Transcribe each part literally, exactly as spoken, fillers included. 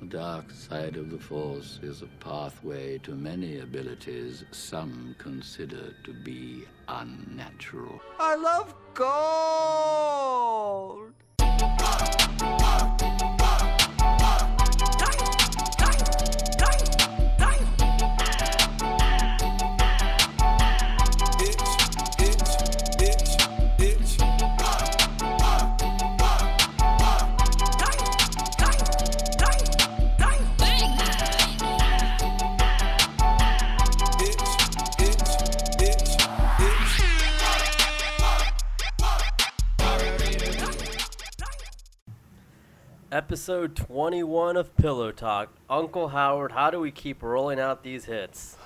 The dark side of the Force is a pathway to many abilities some consider to be unnatural. I love gold! Episode twenty-one of Pillow Talk. Uncle Howard, how do we keep rolling out these hits?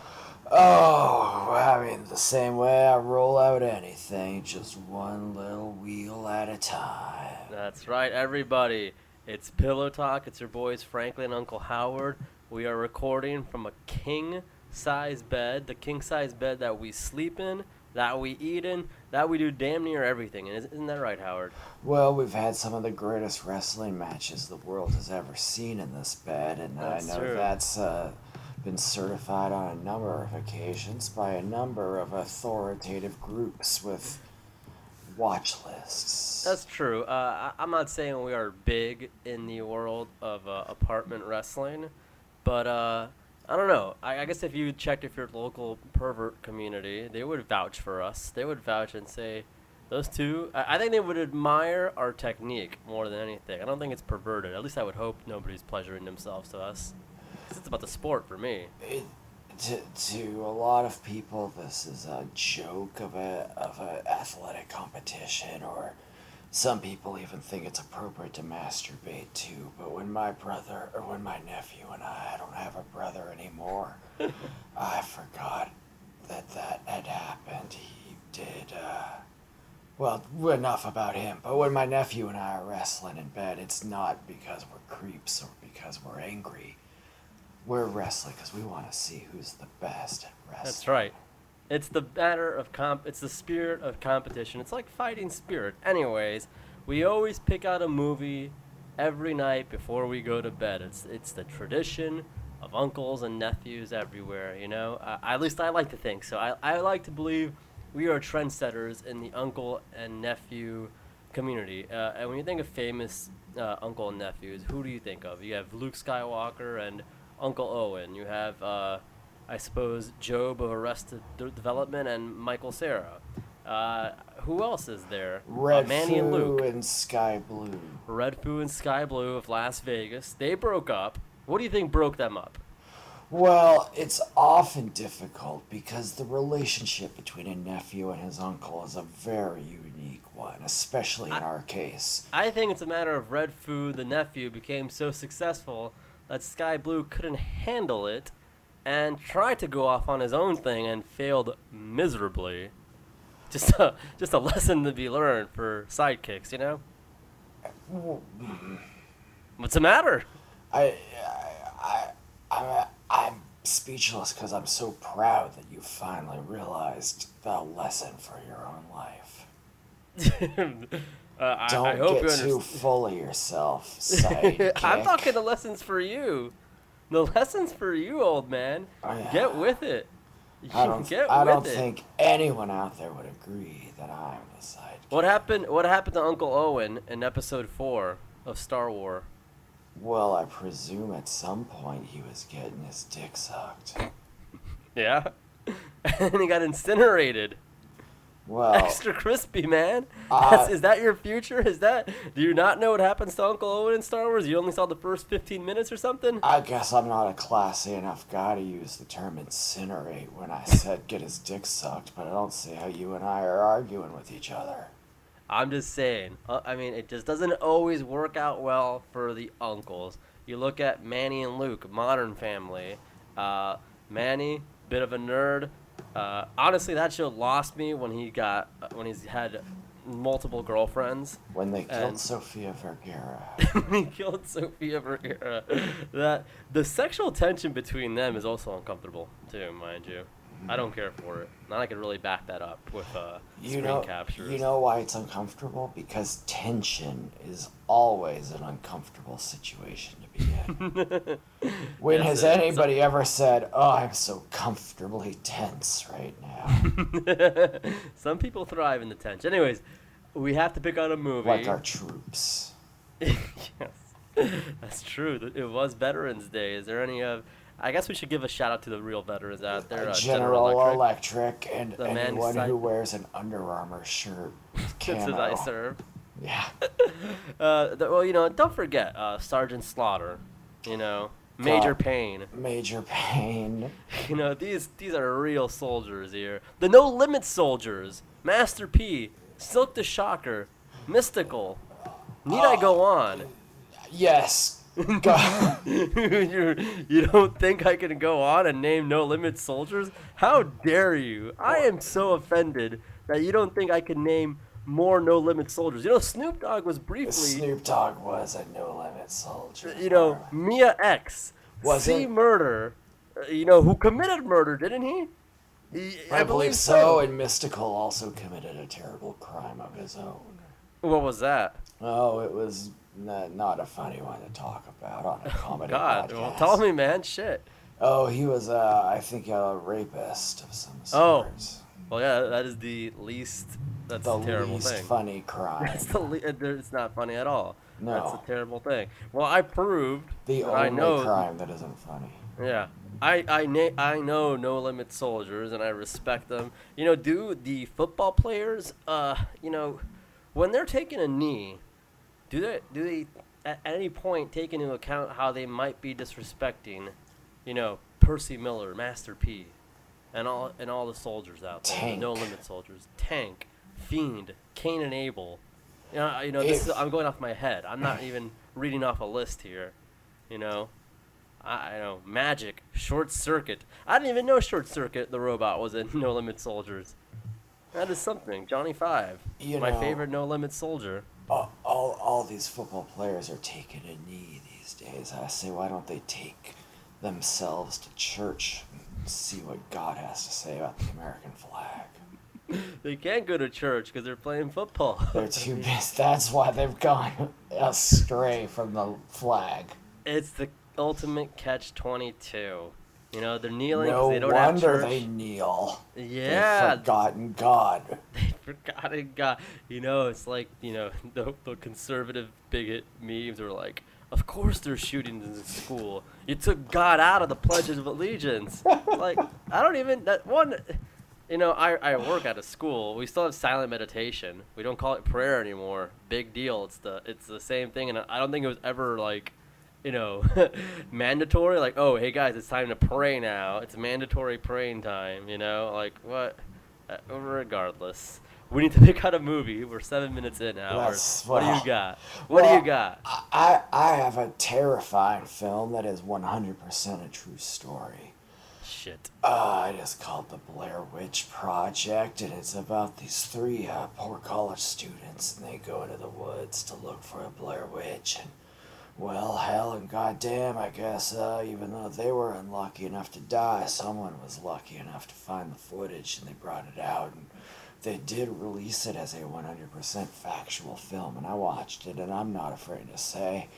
Oh, I mean, the same way I roll out anything, just one little wheel at a time. That's right, everybody. It's Pillow Talk. It's your boys, Franklin and Uncle Howard. We are recording from a king-size bed, the king-size bed that we sleep in, that we eat in, that we do damn near everything. And isn't that right, Howard? Well, we've had some of the greatest wrestling matches the world has ever seen in this bed, and that's I know true. that's uh, been certified on a number of occasions by a number of authoritative groups with watch lists. That's true. Uh, I'm not saying we are big in the world of uh, apartment wrestling, but... Uh, I don't know. I, I guess if you checked if your local pervert community, they would vouch for us. They would vouch and say, those two, I, I think they would admire our technique more than anything. I don't think it's perverted. At least I would hope nobody's pleasuring themselves to us. It's about the sport for me. It, to, to a lot of people, this is a joke of a of a athletic competition, or some people even think it's appropriate to masturbate too, but when my brother, or when my nephew and I, I don't have a brother anymore, I forgot that that had happened. He did, uh, well, enough about him, but when my nephew and I are wrestling in bed, it's not because we're creeps or because we're angry. We're wrestling because we want to see who's the best at wrestling. That's right. It's the matter of comp. It's the spirit of competition. It's like fighting spirit. Anyways, we always pick out a movie every night before we go to bed. It's it's the tradition of uncles and nephews everywhere. You know, uh, at least I like to think so. I I like to believe we are trendsetters in the uncle and nephew community. Uh, and when you think of famous uh, uncle and nephews, who do you think of? You have Luke Skywalker and Uncle Owen. You have. Uh, I suppose, Job of Arrested Development and Michael Cera. Uh, who else is there? Red uh, Manny and Luke. And Sky Blue. Redfoo and Sky Blue of Las Vegas. They broke up. What do you think broke them up? Well, it's often difficult because the relationship between a nephew and his uncle is a very unique one, especially in I, our case. I think it's a matter of Redfoo, the nephew, became so successful that Sky Blue couldn't handle it and tried to go off on his own thing and failed miserably. Just a, just a lesson to be learned for sidekicks, you know? What's the matter? I, I, I, I, I'm speechless because I'm so proud that you finally realized the lesson for your own life. uh, Don't I, I hope get too full of yourself, sidekick. I'm talking the lessons for you. The lesson's for you, old man. Oh, yeah. Get with it. You I don't, get I with don't it. think anyone out there would agree that I'm the sidekick. What happened, what happened to Uncle Owen in episode four of Star Wars? Well, I presume at some point he was getting his dick sucked. Yeah? And he got incinerated. Well, extra crispy, man. Uh, is that your future? Is that do you not know what happens to Uncle Owen in Star Wars? You only saw the first fifteen minutes or something? I guess I'm not a classy enough guy to use the term incinerate when I said get his dick sucked, but I don't see how you and I are arguing with each other. I'm just saying. I mean, it just doesn't always work out well for the uncles. You look at Manny and Luke, Modern Family. Uh, Manny, bit of a nerd. Uh, honestly, that show lost me when he got when he's had multiple girlfriends. When they killed and, Sofia Vergara. When he killed Sofia Vergara, that the sexual tension between them is also uncomfortable too, mind you. I don't care for it. And I can really back that up with uh, you screen know, captures. You know why it's uncomfortable? Because tension is always an uncomfortable situation to be in. When yes, has anybody so- ever said, oh, I'm so comfortably tense right now? Some people thrive in the tension. Anyways, we have to pick on a movie. Like our troops. Yes. That's true. It was Veterans Day. Is there any of... Uh, I guess we should give a shout out to the real veterans out there. Uh, General, General Electric, Electric and the anyone who wears an Under Armour shirt. That's as I serve. Yeah. uh, the, well, you know, don't forget uh, Sergeant Slaughter. You know, Major uh, Payne. Major Payne. You know, these these are real soldiers here. The No Limit Soldiers, Master P, Silk the Shocker, Mystical. Need oh, I go on? Yes. you you don't think I can go on and name No Limit Soldiers? How dare you? I am so offended that you don't think I can name more No Limit Soldiers. You know, Snoop Dogg was briefly... Snoop Dogg was a No Limit Soldier. You know, Mia X, C Murder, you know, who committed murder, didn't he? he I, I believe, believe so, and Mystical also committed a terrible crime of his own. What was that? Oh, it was... Not, not a funny one to talk about on a comedy oh, God. podcast. Well, tell me, man. Shit. Oh, he was, uh, I think, a rapist of some sort. Oh, well, yeah, that is the least, that's the a terrible least thing. The least funny crime. That's the le- it's not funny at all. No. That's a terrible thing. Well, I proved The only I know, crime that isn't funny. Yeah. I, I, na- I know No Limit Soldiers, and I respect them. You know, do the football players, uh, you know, when they're taking a knee... Do they, do they at any point take into account how they might be disrespecting, you know, Percy Miller, Master P, and all and all the soldiers out there, Tank. No Limit Soldiers, Tank, Fiend, Cain and Abel. You know, you know this is, I'm going off my head. I'm not even reading off a list here. You know, I, I know Magic, Short Circuit. I didn't even know Short Circuit, the robot, was in No Limit Soldiers. That is something. Johnny Five, you my know. favorite No Limit Soldier. All, all all these football players are taking a knee these days. I say, why don't they take themselves to church and see what God has to say about the American flag? They can't go to church because they're playing football. They're too busy. That's why they've gone astray from the flag. It's the ultimate catch twenty-two. You know, they're kneeling because no they don't have church. No wonder they kneel. Yeah. They've forgotten God. They've forgotten God. You know, it's like, you know, the, the conservative bigot memes are like, of course there's shootings in the school. You took God out of the Pledge of Allegiance. Like, I don't even, that one, you know, I, I work at a school. We still have silent meditation. We don't call it prayer anymore. Big deal. It's the, it's the same thing. And I don't think it was ever like, you know, mandatory, like, oh, hey, guys, it's time to pray now. It's mandatory praying time, you know? Like, what? Uh, regardless. We need to pick out a movie. We're seven minutes in now. Well, what do you got? What well, do you got? I, I have a terrifying film that is one hundred percent a true story. Shit. Uh, it is called The Blair Witch Project, and it's about these three uh, poor college students, and they go into the woods to look for a Blair Witch, and well, hell and goddamn, I guess, uh, even though they were unlucky enough to die, someone was lucky enough to find the footage, and they brought it out, and they did release it as a one hundred percent factual film, and I watched it, and I'm not afraid to say,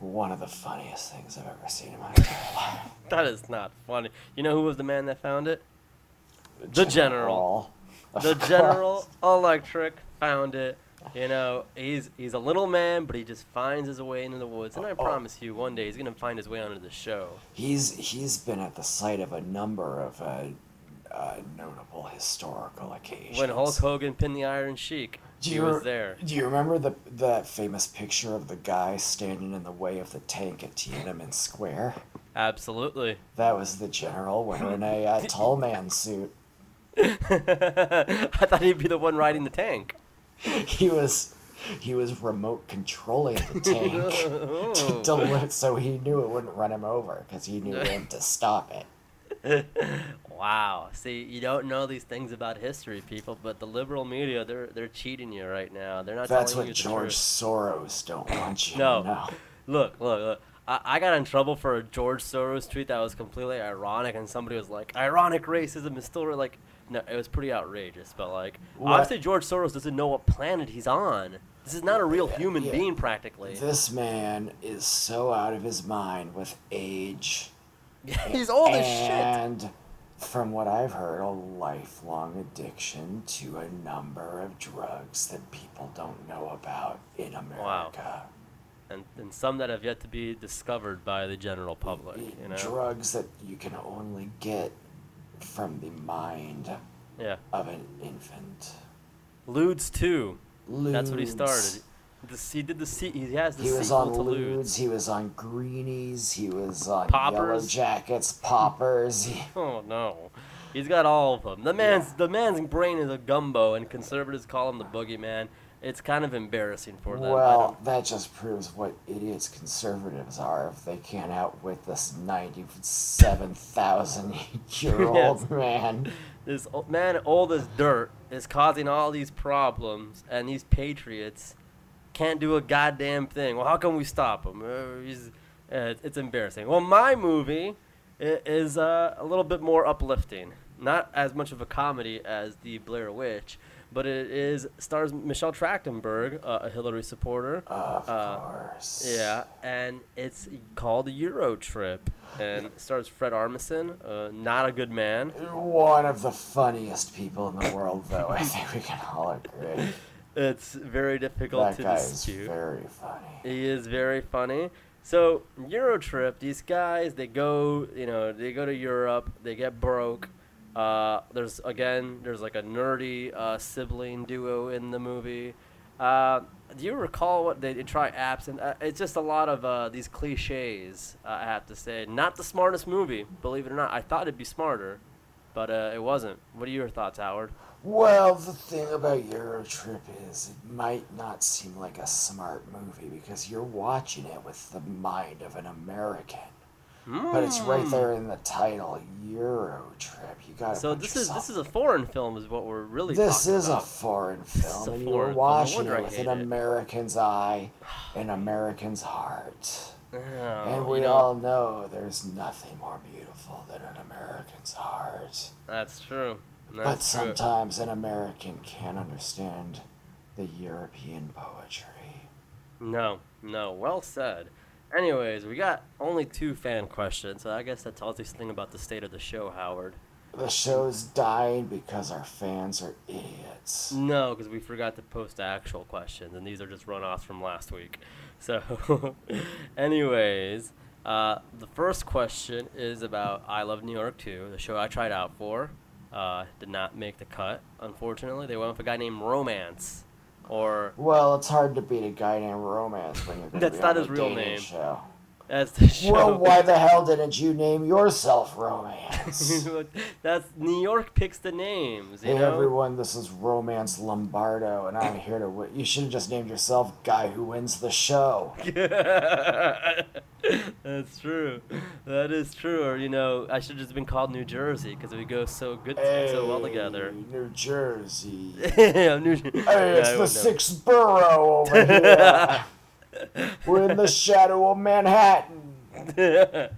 one of the funniest things I've ever seen in my entire life. That is not funny. You know who was the man that found it? The General. The General, the General Electric found it. You know, he's he's a little man, but he just finds his way into the woods. And I oh, promise you, one day he's going to find his way onto the show. He's He's been at the site of a number of uh, uh, notable historical occasions. When Hulk Hogan pinned the Iron Sheik, do he you, was there. Do you remember the that famous picture of the guy standing in the way of the tank at Tiananmen Square? Absolutely. That was the General wearing a uh, tall man suit. I thought he'd be the one riding the tank. He was, he was remote controlling the tank oh. to, to look, so he knew it wouldn't run him over because he knew him to stop it. Wow! See, you don't know these things about history, people, but the liberal media—they're—they're they're cheating you right now. They're not. That's telling what you the George truth. Soros don't want you. No. to know. Look, look, look! I, I got in trouble for a George Soros tweet that was completely ironic, and somebody was like, ironic racism is still, like, no, it was pretty outrageous, but, like, what? Obviously George Soros doesn't know what planet he's on. This is not a real human yeah. being, practically. This man is so out of his mind with age. He's old as shit. And from what I've heard, a lifelong addiction to a number of drugs that people don't know about in America. Wow. And, and some that have yet to be discovered by the general public. You know? Drugs that you can only get from the mind yeah. of an infant. Ludes two. Ludes. That's what he started. The, he did the C, he has the he was on to Ludes. Ludes. He was on Greenies. He was on Poppers. Yellow Jackets. Poppers. Oh no, he's got all of them. The man's yeah. the man's brain is a gumbo, and conservatives call him the boogeyman. It's kind of embarrassing for them. Well, that just proves what idiots conservatives are if they can't outwit this ninety-seven thousand year old yes. man. This man old as dirt is causing all these problems, and these patriots can't do a goddamn thing. Well, how can we stop him? Uh, it's embarrassing. Well, my movie is uh, a little bit more uplifting. Not as much of a comedy as The Blair Witch. But it is stars Michelle Trachtenberg, uh, a Hillary supporter. Of uh, course. Yeah, and it's called Eurotrip, and it stars Fred Armisen, uh, not a good man. One of the funniest people in the world, though. I think we can all agree. It's very difficult that to dispute. That guy is very funny. He is very funny. So Eurotrip, these guys, they go, you know, they go to Europe, they get broke. Uh, there's again, there's like a nerdy uh, sibling duo in the movie. Uh, do you recall what they, they try apps? And uh, it's just a lot of uh, these cliches. Uh, I have to say, not the smartest movie, believe it or not. I thought it'd be smarter, but uh, it wasn't. What are your thoughts, Howard? Well, the thing about Eurotrip is it might not seem like a smart movie because you're watching it with the mind of an American. Mm. But it's right there in the title, Eurotrip. You got So this is this is a foreign film, is what we're really. This is about. a foreign film, a and foreign you're watching it with an it. American's eye, an American's heart, oh, and we, we all know there's nothing more beautiful than an American's heart. That's true. That's but sometimes true. an American can't understand the European poetry. No, no. Well said. Anyways, we got only two fan questions, so I guess that tells us something about the state of the show, Howard. The show's dying because our fans are idiots. No, because we forgot to post actual questions, and these are just runoffs from last week. So, anyways, uh, the first question is about I Love New York two, the show I tried out for. Uh, did not make the cut, unfortunately. They went with a guy named Romance. Or well, it's hard to beat a guy named Romance when you're going That's to be not on his real name. Show. That's the show. Well, why the hell didn't you name yourself Romance? That's New York picks the names. You hey know? everyone, this is Romance Lombardo, and I'm here to win. You should have just named yourself Guy Who Wins the Show. That's true. That is true. Or you know, I should have just been called New Jersey because we go so good, hey, so well together. New Jersey. New Jersey. Hey, it's yeah, the sixth borough over here. We're in the shadow of Manhattan. uh,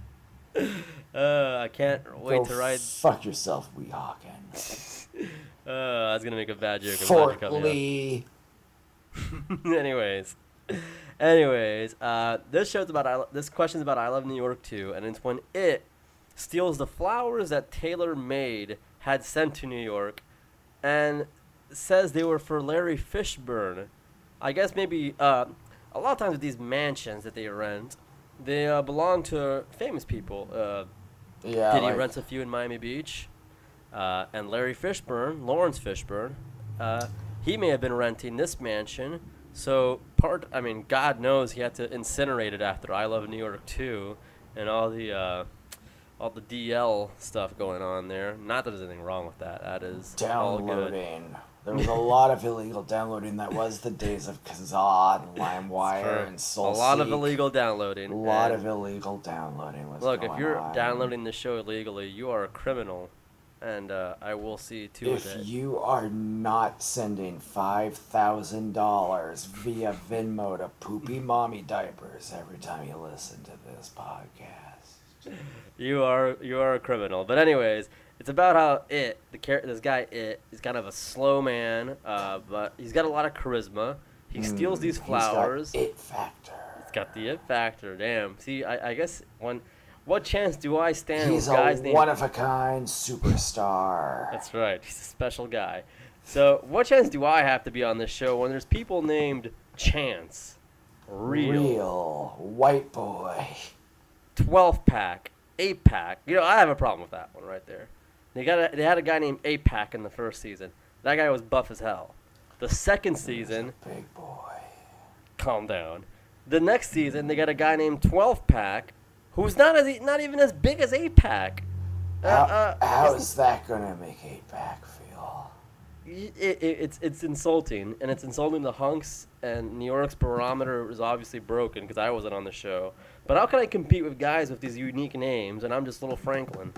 I can't wait Go to ride. Fuck yourself, Weehawken. uh, I was gonna make a bad joke. Fort Lee. Anyways, anyways, uh, this show's about I Lo- this question's about I Love New York two, and it's when it steals the flowers that Taylor Made had sent to New York, and says they were for Larry Fishburne. I guess maybe. Uh, A lot of times with these mansions that they rent, they uh, belong to famous people. Uh, yeah, Diddy like... rents a few in Miami Beach. Uh, and Larry Fishburne, Lawrence Fishburne, uh, he may have been renting this mansion. So, part, I mean, God knows he had to incinerate it after I Love New York two and all the uh, all the D L stuff going on there. Not that there's anything wrong with that. That is Downloading. all good. There was a lot of illegal downloading. That was the days of Kazaa and LimeWire and SoulSeek. A lot of illegal downloading. A lot of illegal downloading was Look, if you're on. downloading the show illegally, you are a criminal. and uh, I will see to it. If you are not sending five thousand dollars via Venmo to Poopy Mommy Diapers every time you listen to this podcast, you are you are a criminal. But anyways, it's about how it the char- this guy it is kind of a slow man, uh, but he's got a lot of charisma. He steals mm, these flowers. He's got it factor. He's got the it factor. Damn. See, I, I guess one. What chance do I stand he's with guys named... He's a one-of-a-kind superstar. That's right. He's a special guy. So what chance do I have to be on this show when there's people named Chance, Real, Real White Boy, twelve-pack, eight-pack? You know, I have a problem with that one right there. They got a, they had a guy named eight-pack in the first season. That guy was buff as hell. The second season... Big boy. Calm down. The next season, they got a guy named twelve-pack... Who's not as not even as big as eight-pack. How, uh, uh, how is that going to make eight-pack feel? It, it, it's it's insulting, and it's insulting to hunks, and New York's barometer is obviously broken because I wasn't on the show. But how can I compete with guys with these unique names, and I'm just little Franklin?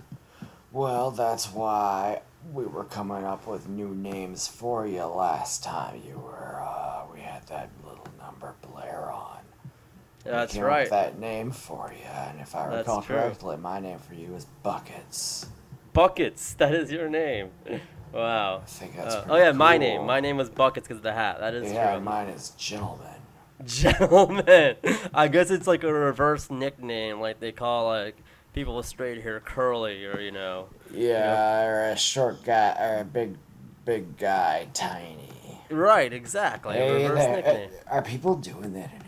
Well, that's why we were coming up with new names for you last time you were. Uh, we had that little number Blair on. That's came right. Up that name for you, and if I recall correctly, my name for you is Buckets. Buckets, that is your name. Wow. I think that's uh, oh yeah, cool. my name. My name was Buckets because of the hat. That is yeah, true. Yeah, mine is Gentleman. Gentleman. I guess it's like a reverse nickname, like they call like people with straight hair Curly, or you know. Yeah, you know? Or a short guy, or a big, big guy, Tiny. Right, exactly. Hey, a reverse there, nickname. Are people doing that anymore?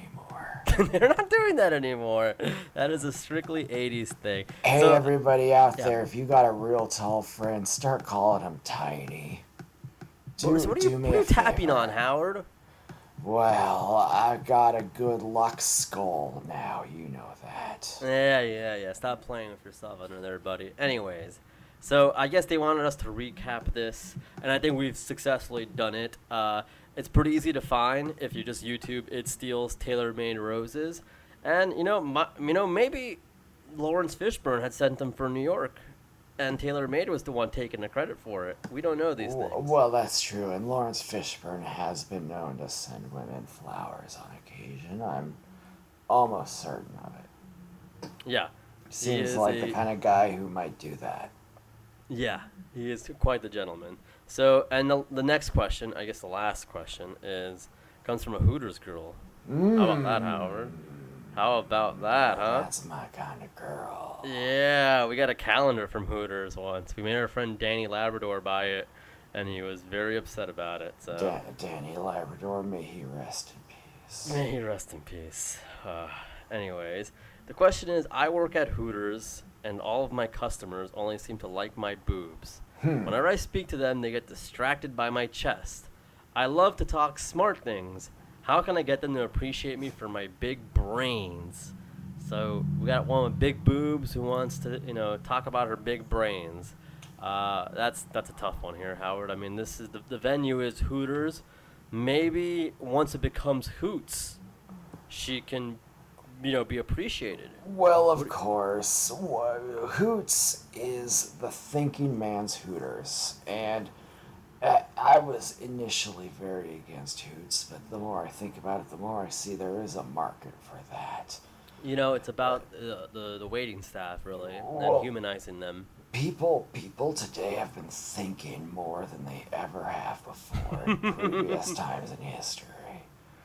They're not doing that anymore. That is a strictly eighties thing. Hey, so, everybody out yeah. there, if you got a real tall friend, start calling him Tiny. Do, what, what are you, what are you tapping favor. on, Howard? Well, I got a good luck skull now. You know that. Yeah, yeah, yeah. Stop playing with yourself under there, buddy. Anyways, so I guess they wanted us to recap this, and I think we've successfully done it. Uh... It's pretty easy to find if you just YouTube It Steals Tailor-Made Roses. And, you know, my, you know, maybe Lawrence Fishburne had sent them for New York, and Tailor-Made was the one taking the credit for it. We don't know these well, things. Well, that's true, and Lawrence Fishburne has been known to send women flowers on occasion. I'm almost certain of it. Yeah. Seems like a... the kind of guy who might do that. Yeah, he is quite the gentleman. So, and the, the next question, I guess the last question, is comes from a Hooters girl. Mm. How about that, Howard? How about that, huh? That's my kind of girl. Yeah, we got a calendar from Hooters once. We made our friend Danny Labrador buy it, and he was very upset about it. So da- Danny Labrador, may he rest in peace. May he rest in peace. Uh, anyways, the question is, I work at Hooters, and all of my customers only seem to like my boobs. Hmm. Whenever I speak to them, they get distracted by my chest. I love to talk smart things. How can I get them to appreciate me for my big brains? So we got one with big boobs who wants to, you know, talk about her big brains. Uh, that's that's a tough one here, Howard. I mean, this is the, the venue is Hooters. Maybe once it becomes Hoots, she can, you know, be appreciated. Well, of course. Hoots is the thinking man's Hooters. And I was initially very against Hoots, but the more I think about it, the more I see there is a market for that. You know, it's about uh, the, the waiting staff, really, well, and humanizing them. People people today have been thinking more than they ever have before in previous times in history.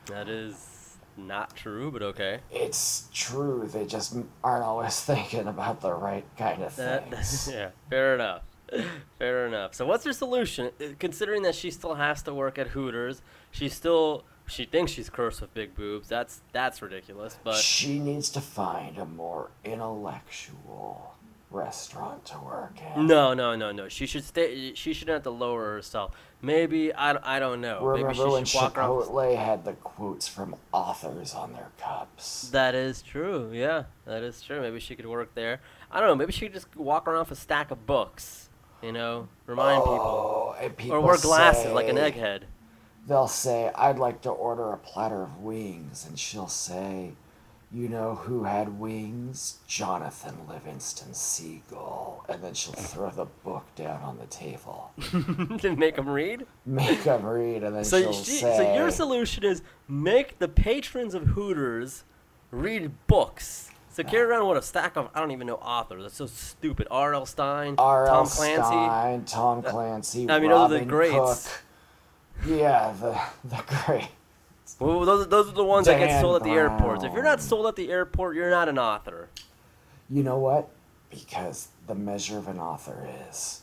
That is... not true, but okay. It's true. They just aren't always thinking about the right kind of things. That, yeah, fair enough. Fair enough. So what's your solution? Considering that she still has to work at Hooters, she still she thinks she's cursed with big boobs. That's that's ridiculous. But she needs to find a more intellectual restaurant to work at. No, no, no, no. She should stay. She shouldn't have to lower herself. Maybe I, I don't know. Remember Maybe she when should walk Chipotle around... had the quotes from authors on their cups. That is true. Yeah, that is true. Maybe she could work there. I don't know. Maybe she could just walk around with a stack of books. You know, remind oh, people. And people. Or wear glasses like an egghead. They'll say, "I'd like to order a platter of wings," and she'll say, you know who had wings? Jonathan Livingston Seagull. And then she'll throw the book down on the table. To make them read? Make them read, and then so she'll she, say... So your solution is make the patrons of Hooters read books. So carry around what a stack of, I don't even know authors. That's so stupid. R L. Stein, R. Tom Clancy. Stein, Tom Clancy, I mean, Robin those are the greats. Cook. Yeah, the, the greats. Well, those, those are the ones Dan that get sold at the Brown. airports. If you're not sold at the airport, you're not an author. You know what? Because the measure of an author is,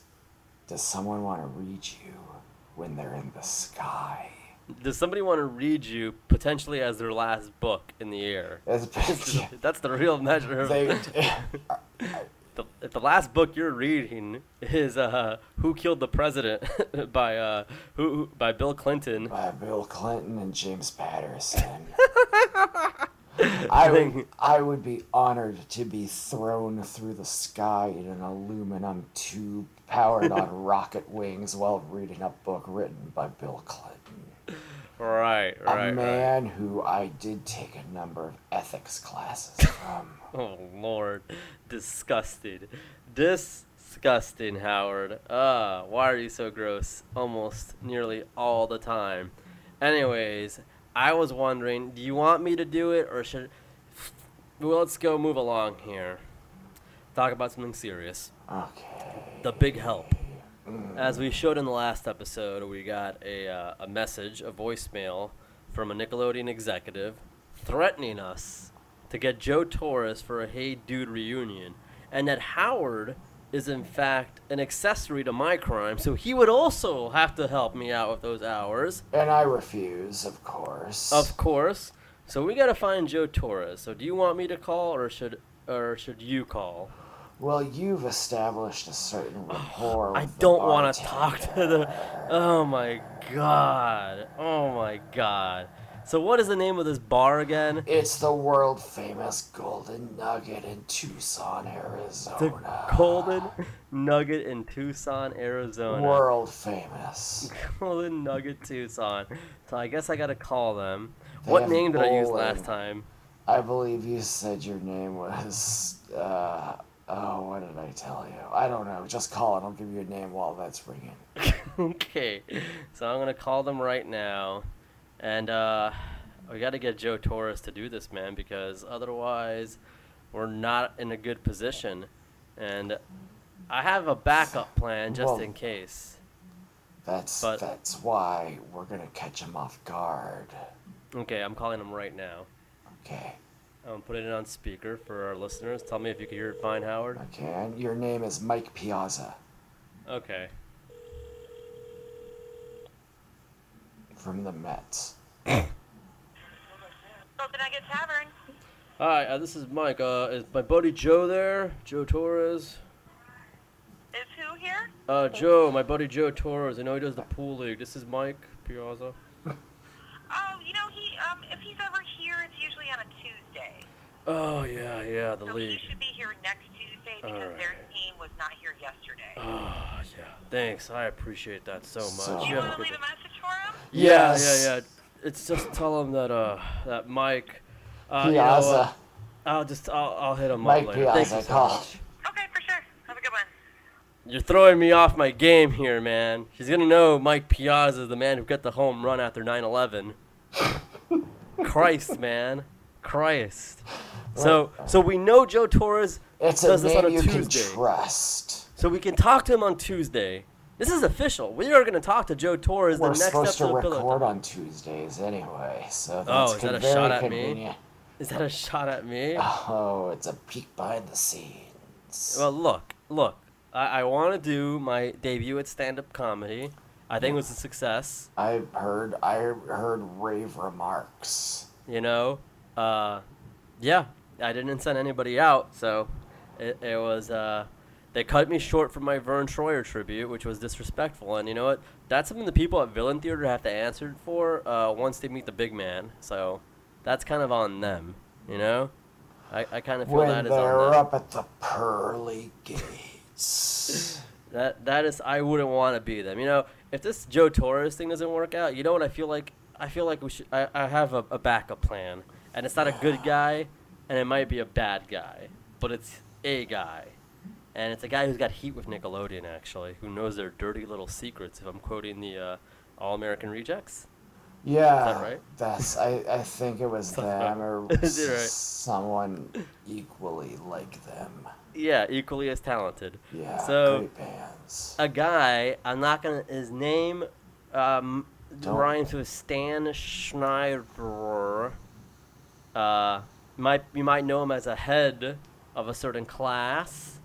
does someone want to read you when they're in the sky? Does somebody want to read you potentially as their last book in the air? Yeah. That's the real measure of they, the, if the last book you're reading is uh, "Who Killed the President" by uh, who by Bill Clinton. By Bill Clinton and James Patterson. I would I would be honored to be thrown through the sky in an aluminum tube powered on rocket wings while reading a book written by Bill Clinton. Right, right, a man right. who I did take a number of ethics classes from. Oh, Lord. Disgusted. Disgusting, Howard. Uh, why are you so gross almost nearly all the time? Anyways, I was wondering, do you want me to do it or should... Well, let's go move along here. Talk about something serious. Okay. The big help. As we showed in the last episode, we got a uh, a message, a voicemail from a Nickelodeon executive threatening us to get Joe Torres for a Hey Dude reunion, and that Howard is in fact an accessory to my crime, so he would also have to help me out with those hours. And I refuse, of course. Of course. So we got to find Joe Torres. So do you want me to call, or should or should you call? Well, you've established a certain rapport. I don't want to talk to them. Oh, my God. Oh, my God. So what is the name of this bar again? It's the world-famous Golden Nugget in Tucson, Arizona. The Golden Nugget in Tucson, Arizona. World-famous. Golden Nugget, Tucson. So I guess I got to call them. They what name did bowling. I use last time? I believe you said your name was... Uh, Oh, what did I tell you? I don't know. Just call it. I'll give you a name while that's ringing. Okay. So I'm going to call them right now. And uh, we got to get Joe Torres to do this, man, because otherwise we're not in a good position. And I have a backup plan just well, in case. That's but, that's why we're going to catch him off guard. Okay. I'm calling him right now. Okay. I'm putting it on speaker for our listeners. Tell me if you can hear it fine, Howard. I can. Your name is Mike Piazza. Okay. From the Mets. Well, the Nugget Tavern. Hi, uh, this is Mike. Uh, is my buddy Joe there? Joe Torres. Is who here? Uh, Joe, my buddy Joe Torres. I know he does the pool league. This is Mike Piazza. Oh, you know, he um, if he's over here, it's usually on a Tuesday. Oh, yeah, yeah, the so league. He should be here next Tuesday because right. their team was not here yesterday. Oh, yeah. Thanks. I appreciate that so much. So, do you want to leave a message for him? Yeah, yes. yeah, yeah. It's just tell him that uh, that Mike. Uh, Piazza. You know, uh, I'll just, I'll, I'll hit him Mike up later. Piazza, thank you so much. Okay, for sure. Have a good one. You're throwing me off my game here, man. He's going to know Mike Piazza, the man who got the home run after nine eleven. Christ, man. Christ. So so we know Joe Torres it's does this on a you Tuesday. Can trust. So we can talk to him on Tuesday. This is official. We are going to talk to Joe Torres We're the next episode. We're supposed to record on Tuesdays anyway. So that's oh, is that a shot at convenient. me? Is that a shot at me? Oh, it's a peek behind the scenes. Well, look, look. I, I want to do my debut at stand-up comedy. I think it was a success. I heard I heard rave remarks. You know, uh, yeah, I didn't send anybody out, so it, it was. Uh, they cut me short from my Vern Troyer tribute, which was disrespectful. And you know what? That's something the people at Villain Theater have to answer for uh, once they meet the big man. So that's kind of on them. You know, I, I kind of feel when that is on them. When they're up at the pearly gates. That that is, I wouldn't want to be them. You know, if this Joe Torres thing doesn't work out, you know what I feel like? I feel like we should. I, I have a, a backup plan, and it's not a good guy, and it might be a bad guy, but it's a guy. And it's a guy who's got heat with Nickelodeon, actually, who knows their dirty little secrets, if I'm quoting the uh, All-American Rejects. Yeah. Is that right? That's, I, I think it was them or right? someone equally like them. Yeah, equally as talented. Yeah, so, great bands. A guy, I'm not going to, his name um, rhymes with Stan Schneider. Uh, might, you might know him as a head of a certain class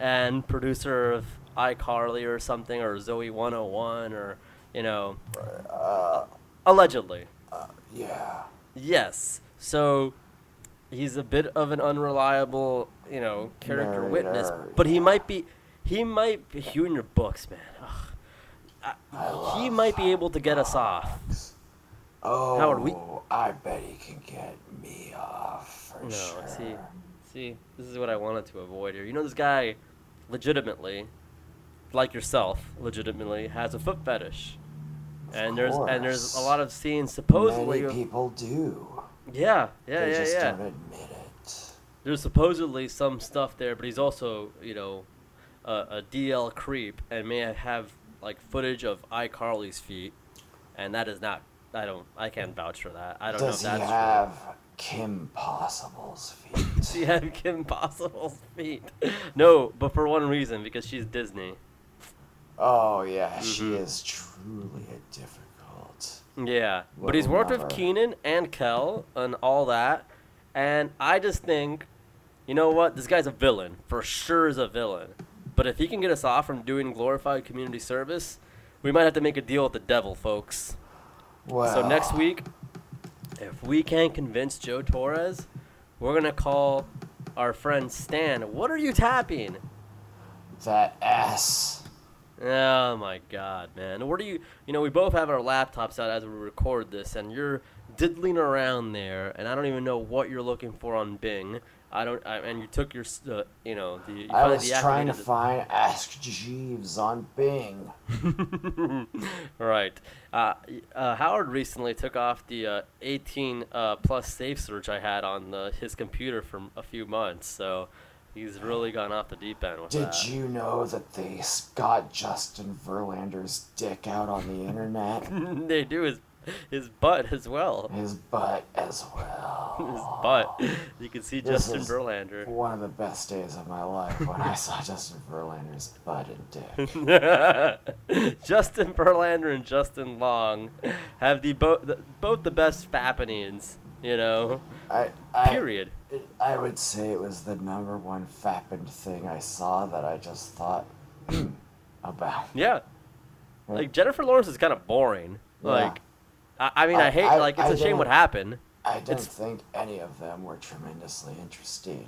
and producer of iCarly or something, or Zoey one oh one, or, you know. Uh, allegedly. Uh, yeah. Yes. So he's a bit of an unreliable, you know, character nerd, witness, nerd, but yeah. he might be, he might be, you in your books, man. Ugh. I, I he might be able to get books. us off. Oh, Howard, we... I bet he can get me off for no, sure. No, see, see, this is what I wanted to avoid here. You know, this guy legitimately, like yourself, legitimately has a foot fetish. Of and there's course. and there's a lot of scenes supposedly Many people do. Yeah, yeah, they yeah, just yeah. don't admit it. There's supposedly some stuff there, but he's also, you know, a, a D L creep and may have like footage of iCarly's feet, and that is not. I don't. I can't vouch for that. I don't Does know if that's have true. Kim Possible's feet? Does he have Kim Possible's feet? No, but for one reason, because she's Disney. Oh yeah, mm-hmm. she is truly a difficult. Yeah, but he's worked lover. with Kenan and Kel and all that, and I just think, you know what? This guy's a villain for sure. Is a villain, but if he can get us off from doing glorified community service, we might have to make a deal with the devil, folks. Wow. So next week, if we can't convince Joe Torres, we're going to call our friend Stan. What are you tapping? That ass. Oh, my God, man. What are you – you know, we both have our laptops out as we record this, and you're diddling around there, and I don't even know what you're looking for on Bing. I don't I, – and you took your uh, – you know, the you – I was the trying to this. find Ask Jeeves on Bing. Right. Uh, uh, Howard recently took off the uh, eighteen plus uh, safe search I had on uh, his computer for a few months, so he's really gone off the deep end with Did that. Did you know that they got Justin Verlander's dick out on the internet? They do. His, his butt as well. His butt as well. His butt. You can see this Justin Verlander. One of the best days of my life when I saw Justin Verlander's butt and dick. Justin Verlander and Justin Long have the, bo- the both the best fappenings, you know. I, I, Period. I would say it was the number one fapping thing I saw that I just thought about. Yeah. Like, Jennifer Lawrence is kind of boring. Like, yeah. I, I mean, I, I hate, I, like, it's I a shame what happened. I didn't it's, think any of them were tremendously interesting.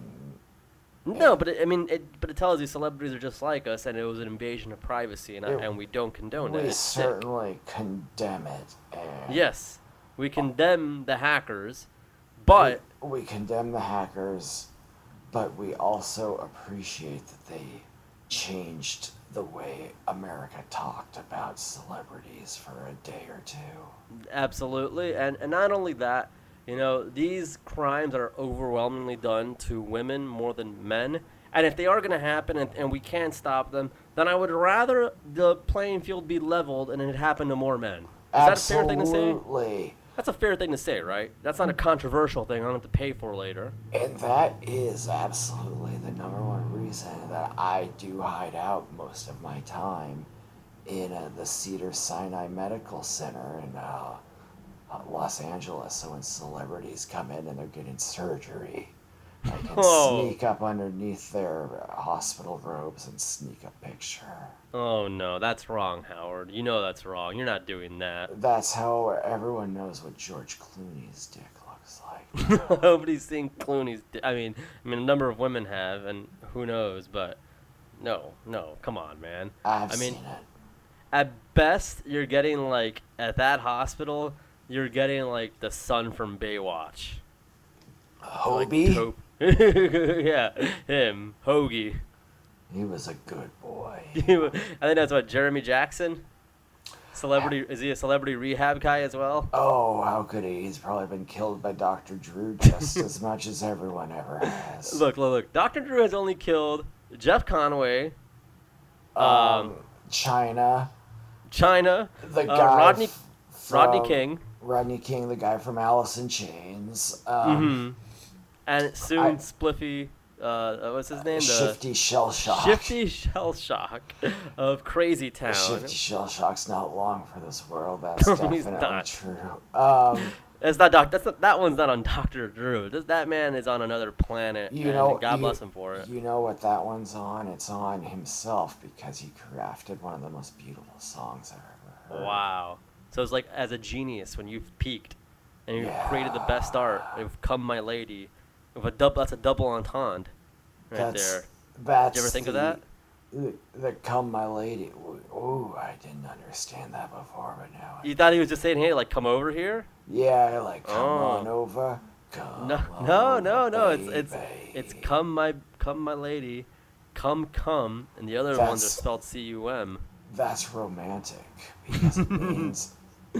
No, and, but it, I mean, it, but it tells you celebrities are just like us, and it was an invasion of privacy, and, it, and we don't condone we it. We certainly sick. condemn it. And yes. We condemn the hackers, but... We, We condemn the hackers, but we also appreciate that they changed the way America talked about celebrities for a day or two. Absolutely. And, and not only that, you know, these crimes are overwhelmingly done to women more than men. And if they are going to happen and, and we can't stop them, then I would rather the playing field be leveled and it happen to more men. Is Absolutely. that a fair thing to say? That's a fair thing to say, right? That's not a controversial thing I don't have to pay for later. And that is absolutely the number one reason that I do hide out most of my time in uh, the Cedars-Sinai Medical Center in uh, Los Angeles. So when celebrities come in and they're getting surgery, I can oh. sneak up underneath their hospital robes and sneak a picture. Oh, no, that's wrong, Howard. You know that's wrong. You're not doing that. That's how everyone knows what George Clooney's dick looks like. Nobody's seen Clooney's dick. I mean, I mean, a number of women have, and who knows, but no, no, come on, man. I've I mean, seen it. At best, you're getting, like, at that hospital, you're getting, like, the son from Baywatch. Hobie? Like, Hope. Yeah, him, Hoagie. He was a good boy. I think that's what Jeremy Jackson. Celebrity, is he a celebrity rehab guy as well? Oh, how could he? He's probably been killed by Doctor Drew just as much as everyone ever has. Look, look, look. Doctor Drew has only killed Jeff Conway. Um, um China. China. The guy uh, Rodney, from, Rodney King. Rodney King, the guy from Alice in Chains. Um, mm-hmm. And soon I, Spliffy... Uh, what's his name? Uh, Shifty Shell Shock. Shifty Shell Shock of Crazy Town. Shifty Shell Shock's not long for this world. That's no, definitely not true. Um, it's not doc. That's not, that one's not on Doctor Drew. This, that man is on another planet. You know, God you, bless him for it. You know what that one's on? It's on himself because he crafted one of the most beautiful songs I've ever heard. Wow. So it's like as a genius when you've peaked and you've yeah. created the best art. You've come, my lady. Of a dub, that's a double entendre, right that's, there. That's Did you ever think the, of that? The, the come, my lady. Oh, I didn't understand that before, but now. You I thought he was just saying, "Hey, like, come over here." Yeah, like come oh. on over. Come no, on no, no, no. Baby. It's it's it's come, my come, my lady, come, come, and the other that's, ones are spelled C U M. That's romantic because it means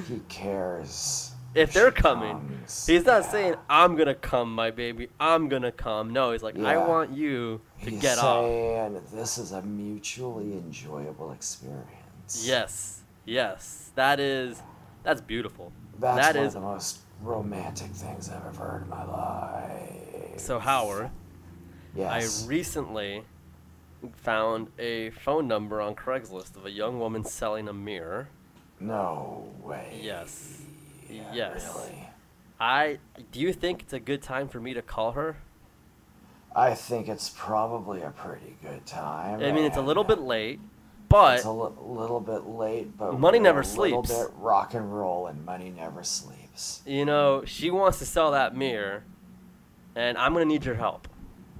he cares. If they're coming, he's not yeah. saying, I'm going to come, my baby. I'm going to come. No, he's like, yeah. I want you to he's get off. Saying, this is a mutually enjoyable experience. Yes. Yes. That is, that's beautiful. That's that one is, of the most romantic things I've ever heard in my life. So, Howard, yes. I recently found a phone number on Craigslist of a young woman selling a mirror. No way. Yes. Yeah, yes. Really. I do you think it's a good time for me to call her? I think it's probably a pretty good time. I mean, it's a little bit late, but it's a l- little bit late, but money never sleeps. A little bit rock and roll, and money never sleeps. You know, she wants to sell that mirror, and I'm gonna need your help.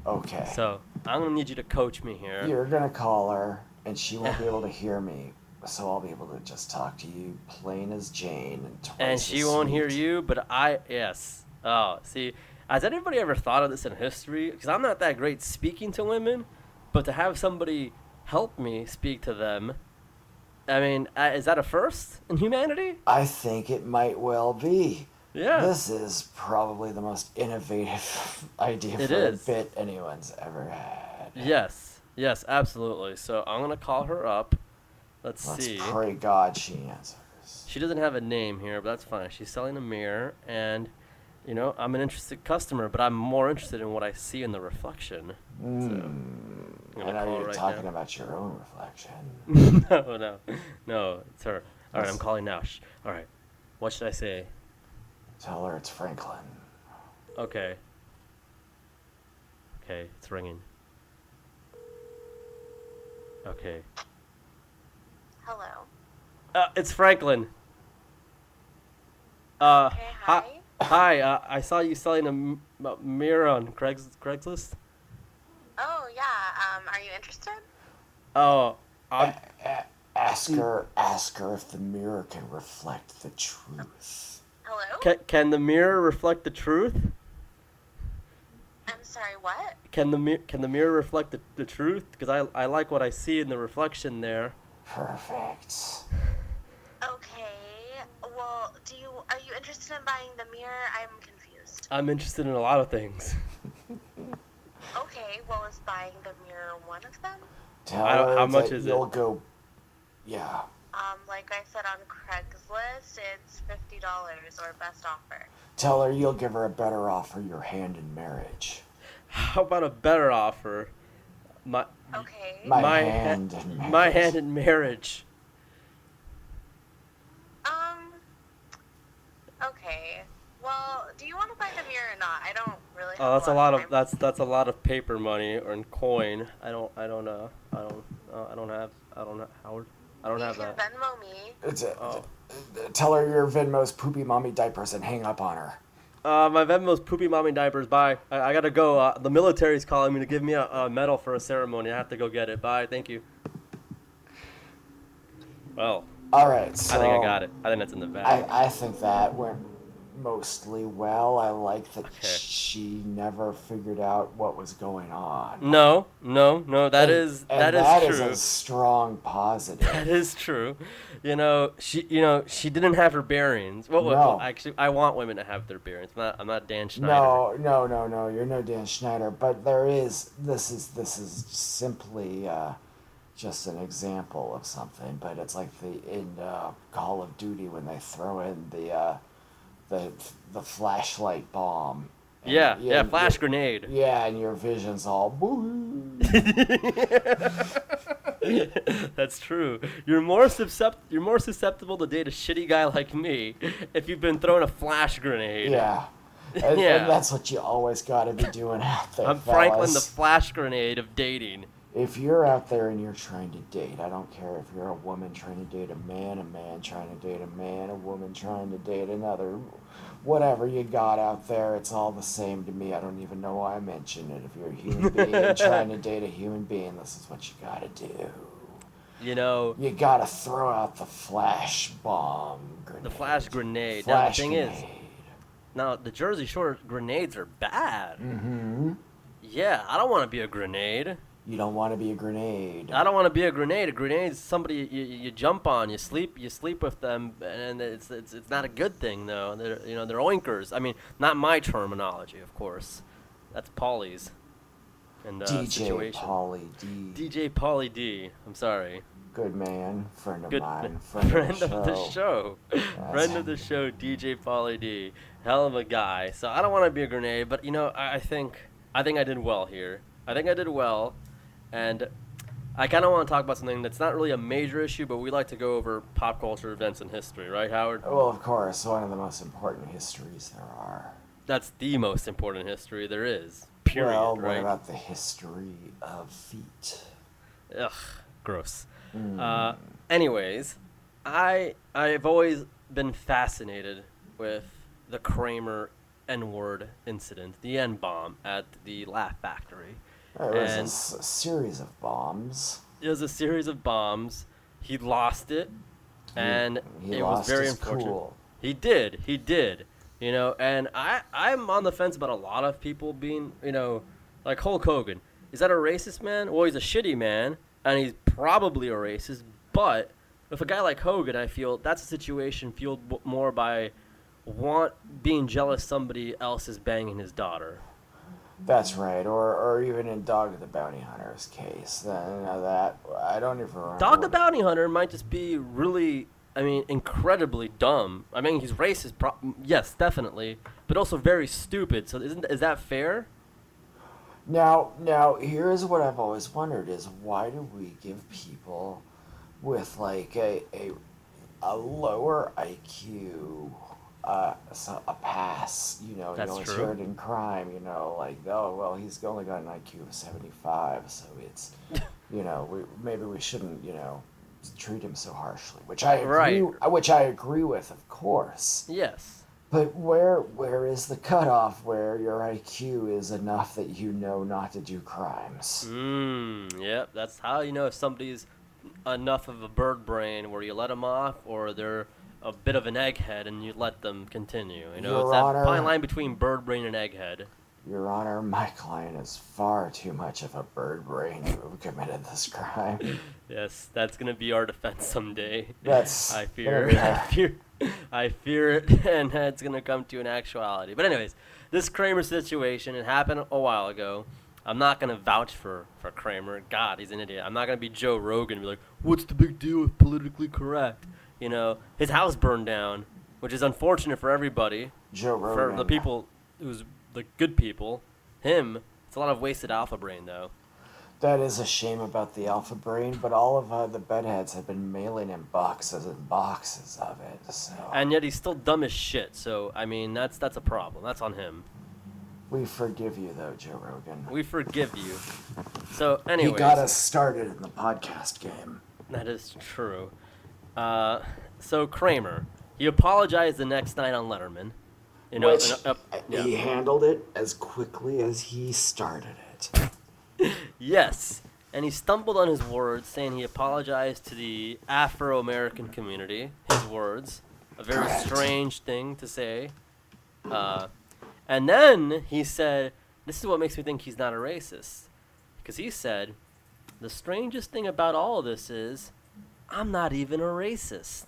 Okay. So I'm gonna need you to coach me here. You're gonna call her, and she won't be able to hear me. So I'll be able to just talk to you plain as Jane. And, twice and she won't hear you, but I, yes. Oh, see, has anybody ever thought of this in history? Because I'm not that great speaking to women, but to have somebody help me speak to them, I mean, is that a first in humanity? I think it might well be. Yeah. This is probably the most innovative idea it for is. a bit anyone's ever had. Yes, yes, absolutely. So I'm going to call her up. Let's, Let's see. Pray God she answers. She doesn't have a name here, but that's fine. She's selling a mirror, and, you know, I'm an interested customer, but I'm more interested in what I see in the reflection. Mm. So, I know you're right talking now. about your own reflection. no, no. No, it's her. All Let's, right, I'm calling now. All right. What should I say? Tell her it's Franklin. Okay. Okay, it's ringing. Okay. Hello. Uh, it's Franklin. Uh, okay, hi. Hi, hi uh, I saw you selling a, m- a mirror on Craigs- Craigslist. Oh, yeah. Um, are you interested? Oh. I'm... A- a- ask her, ask her if the mirror can reflect the truth. Hello? Can, can the mirror reflect the truth? I'm sorry, what? Can the, mi- can the mirror reflect the, the truth? Because I, I like what I see in the reflection there. Perfect. Okay. Well, do you are you interested in buying the mirror? I'm confused. I'm interested in a lot of things. Okay. Well, is buying the mirror one of them? Tell I don't, how much is it? You'll go. Yeah. Um, like I said on Craigslist, it's fifty dollars or best offer. Tell her you'll give her a better offer, your hand in marriage. How about a better offer? My, okay. my my hand ha- in marriage. My hand in marriage. Um. Okay. Well, do you want to buy the mirror or not? I don't really. Oh, that's a lot, a lot of, of that's that's a lot of paper money or in coin. I don't I don't know. Uh, I don't uh, I don't have I don't know Howard. I don't you have that. You can Venmo me. It's a, oh. Tell her your Venmo's poopy mommy diapers and hang up on her. Uh, my Venmo's poopy mommy diapers. Bye. I, I gotta go. Uh, the military's calling me to give me a, a medal for a ceremony. I have to go get it. Bye. Thank you. Well. All right. So I think I got it. I think that's in the bag. I, I think that went mostly well. I like that okay. she never figured out what was going on. No, no, no, that and, is and that, that is true. That is a strong positive. That is true. You know, she you know, she didn't have her bearings. Well, no. well actually I want women to have their bearings. I'm not I'm not Dan Schneider. No, no, no, no, you're no Dan Schneider, but there is this is this is simply uh just an example of something, but it's like the in uh, Call of Duty when they throw in the uh, the the flashlight bomb. And, yeah, yeah, flash your, grenade. Yeah, and your vision's all boo. That's true. You're more suscept you're more susceptible to date a shitty guy like me if you've been throwing a flash grenade. Yeah. And, yeah. and that's what you always gotta be doing out there. I'm fellas. Franklin the flash grenade of dating. If you're out there and you're trying to date, I don't care if you're a woman trying to date a man, a man trying to date a man, a woman trying to date another, whatever you got out there, it's all the same to me. I don't even know why I mentioned it. If you're a human being trying to date a human being, this is what you gotta do. You know, you gotta throw out the flash bomb grenade. The flash grenade. Flash now, the thing grenade. is, now the Jersey Shore grenades are bad. Mm-hmm. Yeah, I don't want to be a grenade. You don't want to be a grenade. I don't want to be a grenade. A grenade is somebody you, you jump on, you sleep, you sleep with them, and it's it's it's not a good thing though. They're you know they're oinkers. I mean, not my terminology, of course. That's Polly's. And uh, D J situation. Polly D. D J Polly D. I'm sorry. Good man, friend of good, mine, friend, friend of the show, of the show. friend of the show. D J Polly D. Hell of a guy. So I don't want to be a grenade, but you know I, I think I think I did well here. I think I did well. And I kind of want to talk about something that's not really a major issue, but we like to go over pop culture events in history, right, Howard? Well, of course. One of the most important histories there are. That's the most important history there is, period, well, right? What about the history of feet? Ugh, gross. Mm. Uh, anyways, I, I've always been fascinated with the Kramer N-word incident, the N-bomb at the Laugh Factory. It was and a, a series of bombs. It was a series of bombs. He lost it, and he, he it lost was very unfortunate. Cool. He did. He did. You know, and I, I'm on the fence about a lot of people being, you know, like Hulk Hogan. Is that a racist man? Well, he's a shitty man, and he's probably a racist. But with a guy like Hogan, I feel that's a situation fueled b- more by want being jealous somebody else is banging his daughter. That's right, or or even in Dog the Bounty Hunter's case, that, you know, that I don't even remember. Dog the Bounty Hunter might just be really, I mean, incredibly dumb. I mean, he's racist, pro- yes, definitely, but also very stupid. So isn't is that fair? Now, now here's what I've always wondered: is why do we give people with like a a, a lower I Q? Uh, so a pass, you know, That's you always heard in crime, you know, like, oh, well, he's only got an I Q of seventy-five, so it's, you know, we, maybe we shouldn't, you know, treat him so harshly, which I agree, right. which I agree with, of course. Yes. But where where is the cutoff where your I Q is enough that you know not to do crimes? Mm, yep, that's how you know if somebody's enough of a bird brain where you let them off or they're a bit of an egghead and you let them continue. You know, Your it's that Honor, fine line between bird brain and egghead. Your Honor, my client is far too much of a bird brain who committed this crime. Yes, that's going to be our defense someday. That's I fear it. I fear, I fear it, and it's going to come to an actuality. But anyways, this Kramer situation, it happened a while ago. I'm not going to vouch for, for Kramer. God, he's an idiot. I'm not going to be Joe Rogan and be like, what's the big deal with politically correct? You know, his house burned down, which is unfortunate for everybody. Joe Rogan. For the people, who's the good people. Him, it's a lot of wasted alpha brain, though. That is a shame about the alpha brain, but all of uh, the bedheads have been mailing him boxes and boxes of it. So. And yet he's still dumb as shit, so, I mean, that's that's a problem. That's on him. We forgive you, though, Joe Rogan. We forgive you. So, anyway. He got us started in the podcast game. That is true. Uh, so Kramer, he apologized the next night on Letterman. You know, Which, and, uh, yeah. he handled it as quickly as he started it. Yes, and he stumbled on his words, saying he apologized to the Afro-American community. His words, a very Correct. strange thing to say. Uh, and then he said, this is what makes me think he's not a racist. Because he said, the strangest thing about all of this is, I'm not even a racist.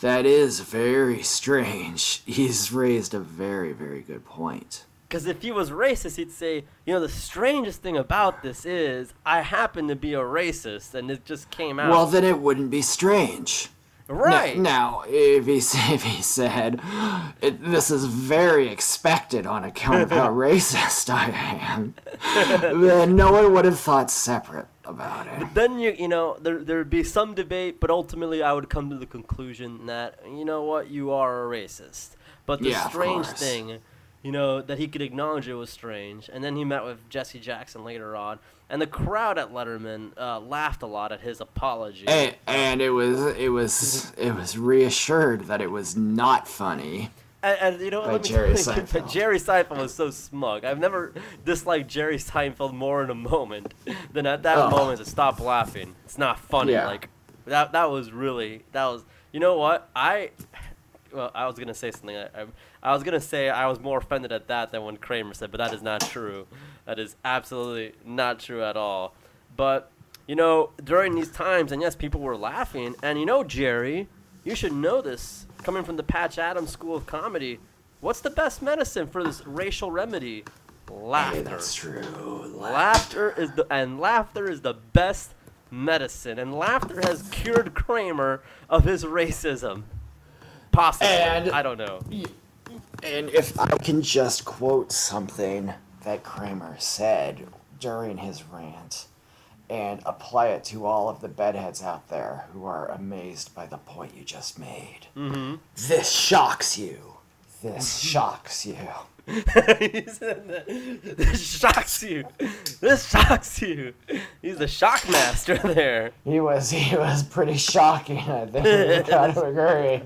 That is very strange. He's raised a very, very good point. Because if he was racist, he'd say, you know, the strangest thing about this is, I happen to be a racist, and it just came out. Well, then it wouldn't be strange. Right. Now, now if, he, if he said, it, this is very expected on account of how racist I am, then no one would have thought separate about it. But then, you you know, there there would be some debate, but ultimately I would come to the conclusion that, you know what, you are a racist. But the yeah, strange thing, you know, that he could acknowledge it was strange. And then he met with Jesse Jackson later on. And the crowd at Letterman uh, laughed a lot at his apology. And, and it was it was it was reassured that it was not funny. And, and you know, by let me Jerry tell you, Seinfeld. Jerry Seinfeld was so smug. I've never disliked Jerry Seinfeld more in a moment than at that oh. moment to stop laughing. It's not funny. Yeah. Like that. That was really that was. You know what I. Well, I was gonna say something. I, I, I was gonna say I was more offended at that than when Kramer said, but that is not true. That is absolutely not true at all. But you know, during these times, and yes, people were laughing. And you know, Jerry, you should know this. Coming from the Patch Adams School of Comedy, what's the best medicine for this racial remedy? Laughter. Hey, that's true. Laughter, laughter is the and laughter is the best medicine. And laughter has cured Kramer of his racism. Possibly. And, I don't know. And if I can just quote something that Kramer said during his rant and apply it to all of the bedheads out there who are amazed by the point you just made. Mm-hmm. This shocks you. This shocks you. He said that. This shocks you. This shocks you. He's the shock master there. He was, he was pretty shocking, I think. You've got to agree.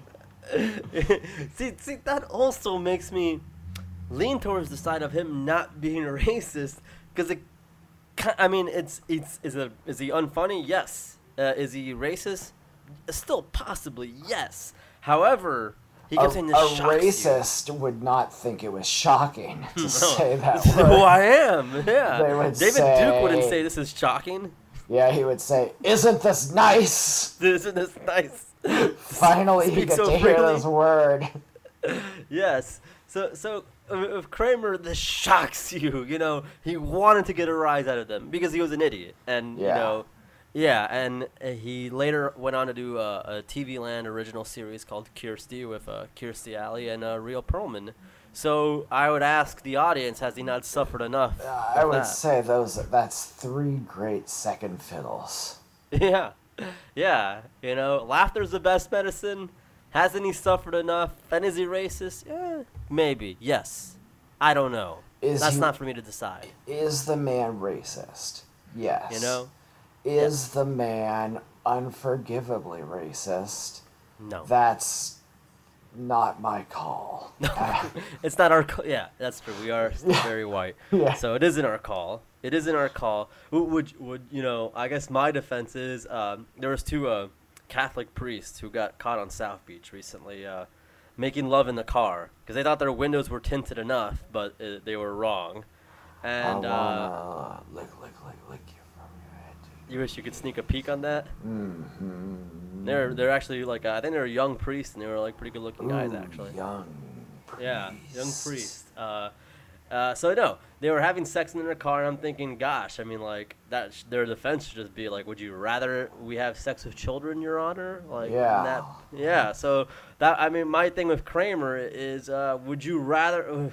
see, see, that also makes me lean towards the side of him not being a racist, because it, I mean, it's it's is a is he unfunny? Yes. Uh, is he racist? Still possibly yes. However, he kept saying this shocks you. A racist would not think it was shocking to no. say that. Word. Who I am? Yeah. They would David say... Duke wouldn't say this is shocking. Yeah, he would say, "Isn't this nice? Isn't this nice?" Finally, you get so to freely. hear this word. Yes. So, so if Kramer, this shocks you. You know, he wanted to get a rise out of them because he was an idiot, and yeah. you know, yeah. And he later went on to do a, a T V Land original series called Kirstie with uh, Kirstie Alley and uh, Rhea Perlman. So I would ask the audience: has he not suffered enough? Uh, I would that? say those. That's three great second fiddles. Yeah. Yeah, you know, laughter's the best medicine. Hasn't he suffered enough? And is he racist? Yeah, maybe. Yes. I don't know. Is That's he, not for me to decide. Is the man racist? Yes. You know? Is yes. the man unforgivably racist? No. That's not my call. No, it's not our call. Yeah, that's true. We are still very white. Yeah. So it isn't our call. It isn't our call. Would, would you know, I guess my defense is um, there was two uh, Catholic priests who got caught on South Beach recently uh, making love in the car because they thought their windows were tinted enough, but uh, they were wrong. And I wanna uh, lick, lick, lick, lick you from your head. You wish you could sneak a peek on that? Mm-hmm. They're, they're actually like, uh, I think they were young priests, and they were like pretty good looking Ooh, guys, actually. Young priests. Yeah, young priests. Uh, Uh, so, no, they were having sex in their car, and I'm thinking, gosh, I mean, like, that sh- their defense should just be, like, would you rather we have sex with children, Your Honor? Like, yeah. That, yeah, so, that I mean, my thing with Kramer is, uh, would you rather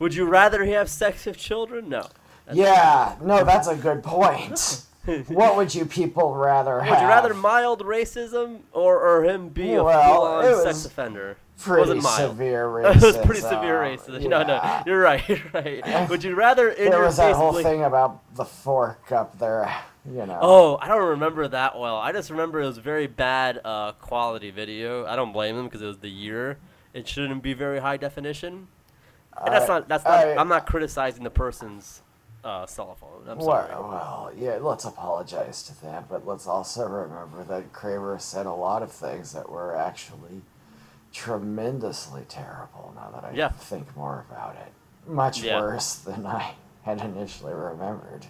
would you rather he have sex with children? No. That's yeah, not. no, that's a good point. What would you people rather would have? Would you rather mild racism or, or him be well, a full-on sex offender? Pretty wasn't mild. severe racism. It was pretty severe racism. Yeah. No, no, you're right, you're right. Would you rather in there your was that whole thing about the fork up there, you know. Oh, I don't remember that well. I just remember it was very bad uh, quality video. I don't blame them because it was the year. It shouldn't be very high definition. And I, that's not, that's not, I, I'm not criticizing the person's uh, cell phone. I'm sorry. Well, well, yeah, let's apologize to them, but let's also remember that Kramer said a lot of things that were actually tremendously terrible now that I yeah. think more about it. Much yeah. worse than I had initially remembered.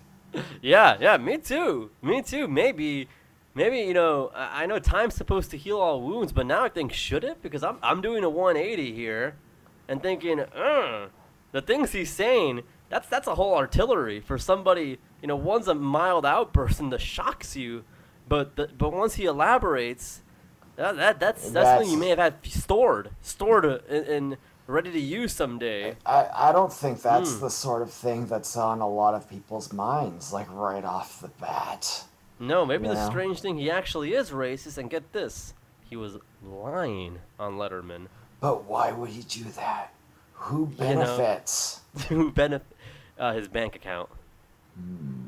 Yeah, yeah, me too. Me too. Maybe, maybe, you know, I know time's supposed to heal all wounds, but now I think, should it? Because I'm, I'm doing a one eighty here and thinking, uh, the things he's saying, that's, that's a whole artillery for somebody, you know, one's a mild outburst and that shocks you, but, the, but once he elaborates, that, that that's, that's, that's something you may have had stored, stored in, in ready to use someday. I, I don't think that's mm. the sort of thing that's on a lot of people's minds, like right off the bat. No, maybe you the know? strange thing, he actually is racist, and get this, he was lying on Letterman. But why would he do that? Who benefits? You know, who benef- uh, his bank account. Mm.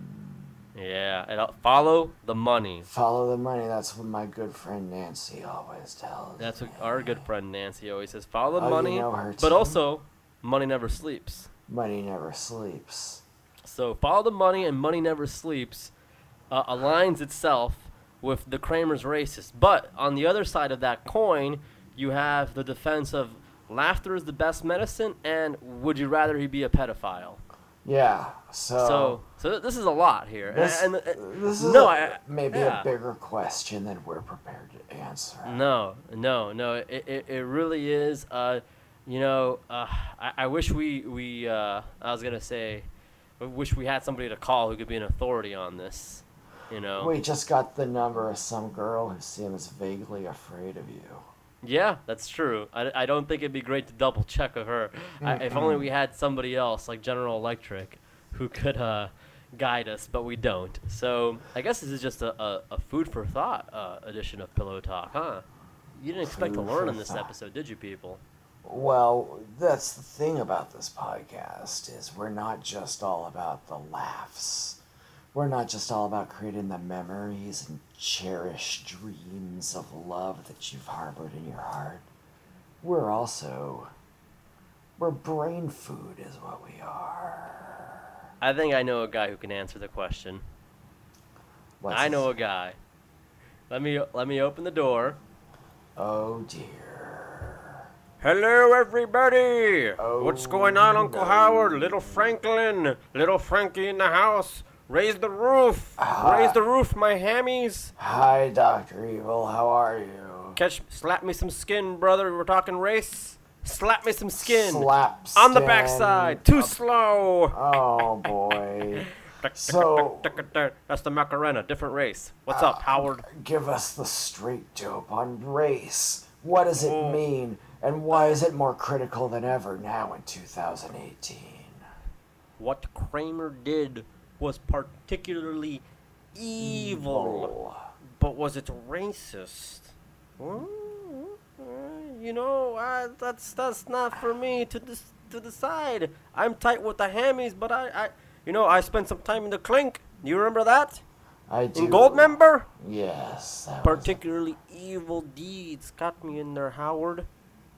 Yeah, and I'll follow the money. Follow the money. That's what my good friend Nancy always tells. That's what our good friend Nancy always says. Follow the oh, money, you know her too? But also, money never sleeps. Money never sleeps. So follow the money and money never sleeps uh, aligns itself with the Kramer's racist. But on the other side of that coin, you have the defense of laughter is the best medicine, and would you rather he be a pedophile? Yeah, so... So so this is a lot here. This, and, and, and, this is no, a, I, maybe yeah. a bigger question than we're prepared to answer. No, no, no. It, it, it really is. Uh, you know, uh, I, I wish we... we uh, I was going to say, I wish we had somebody to call who could be an authority on this. You know, we just got the number of some girl who seems vaguely afraid of you. Yeah, that's true. I, I don't think it'd be great to double check with her. I, if only we had somebody else like General Electric who could uh, guide us, but we don't. So I guess this is just a, a, a food for thought uh, edition of Pillow Talk, huh? You didn't expect food to learn in this thought. episode, did you, people? Well, that's the thing about this podcast is we're not just all about the laughs. We're not just all about creating the memories and cherished dreams of love that you've harbored in your heart. We're also, we're brain food is what we are. I think I know a guy who can answer the question. What's I know his? a guy. Let me, let me open the door. Oh dear. Hello everybody. Oh, what's going on, Uncle no. Howard? Little Franklin, little Frankie in the house. Raise the roof! Uh, Raise the roof, my hammies! Hi, Doctor Evil, how are you? Catch, slap me some skin, brother. We're talking race. Slap me some skin. Slap skin. On the backside. Too slow. Oh, boy. So, that's the Macarena, different race. What's uh, up, Howard? Give us the straight dope on race. What does it oh. mean? And why is it more critical than ever now in two thousand eighteen? What Kramer did was particularly evil, but was it racist? You know, I, that's that's not for me to dis, to decide. I'm tight with the hammies, but I, I, you know, I spent some time in the clink. You remember that? I do. In Goldmember? Yes. Particularly a... evil deeds got me in there, Howard.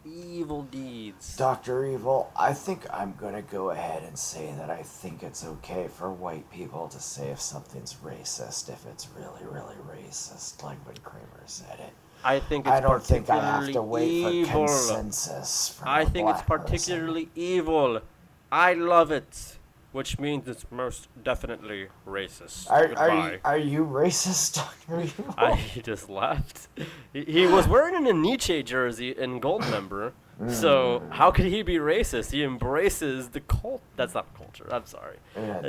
Evil deeds. Doctor Evil, I think I'm going to go ahead and say that I think it's okay for white people to say if something's racist, if it's really, really racist, like when Kramer said it. I think it's I don't think I have to wait evil. for consensus. From I think it's particularly person. evil. I love it, which means it's most definitely racist. Are, are, you, are you racist, Doctor Evil? I, he just laughed. He, he was wearing a Nietzsche jersey in Goldmember, mm. so how could he be racist? He embraces the cult. That's not culture. I'm sorry. Uh,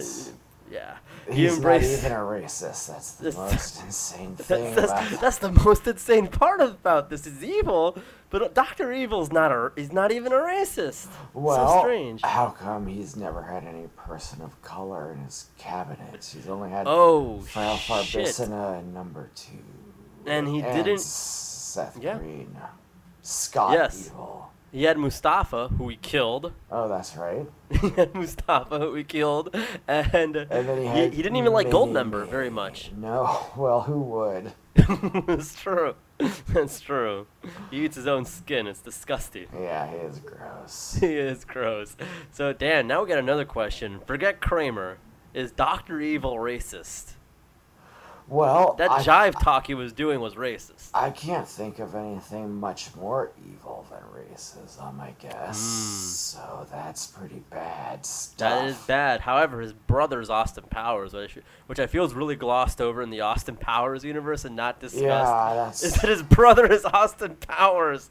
yeah. He he's embraces, not even a racist. That's the that's, most insane thing. That's, about that's, that's the most insane part about this is evil, but Doctor Evil's not a, he's not even a racist. Well, so strange. How come he's never had any person of color in his cabinet? He's only had oh, File Farbissina and number two. And he and didn't... Seth yeah. Green. Scott yes. Evil. He had Mustafa, who he killed. Oh, that's right. He had Mustafa, who he killed. And, and then he, had he, he didn't even like Goldmember very much. No. Well, who would? It's true. That's true. He eats his own skin. It's disgusting. Yeah, he is gross. He is gross. So, Dan, now we got another question. Forget Kramer. Is Doctor Evil racist? Well, that I, jive talk he was doing was racist. I can't think of anything much more evil than racism, I guess. Mm. So that's pretty bad stuff. That is bad. However, his brother's Austin Powers, which I feel is really glossed over in the Austin Powers universe and not discussed, yeah, that's... is that his brother is Austin Powers.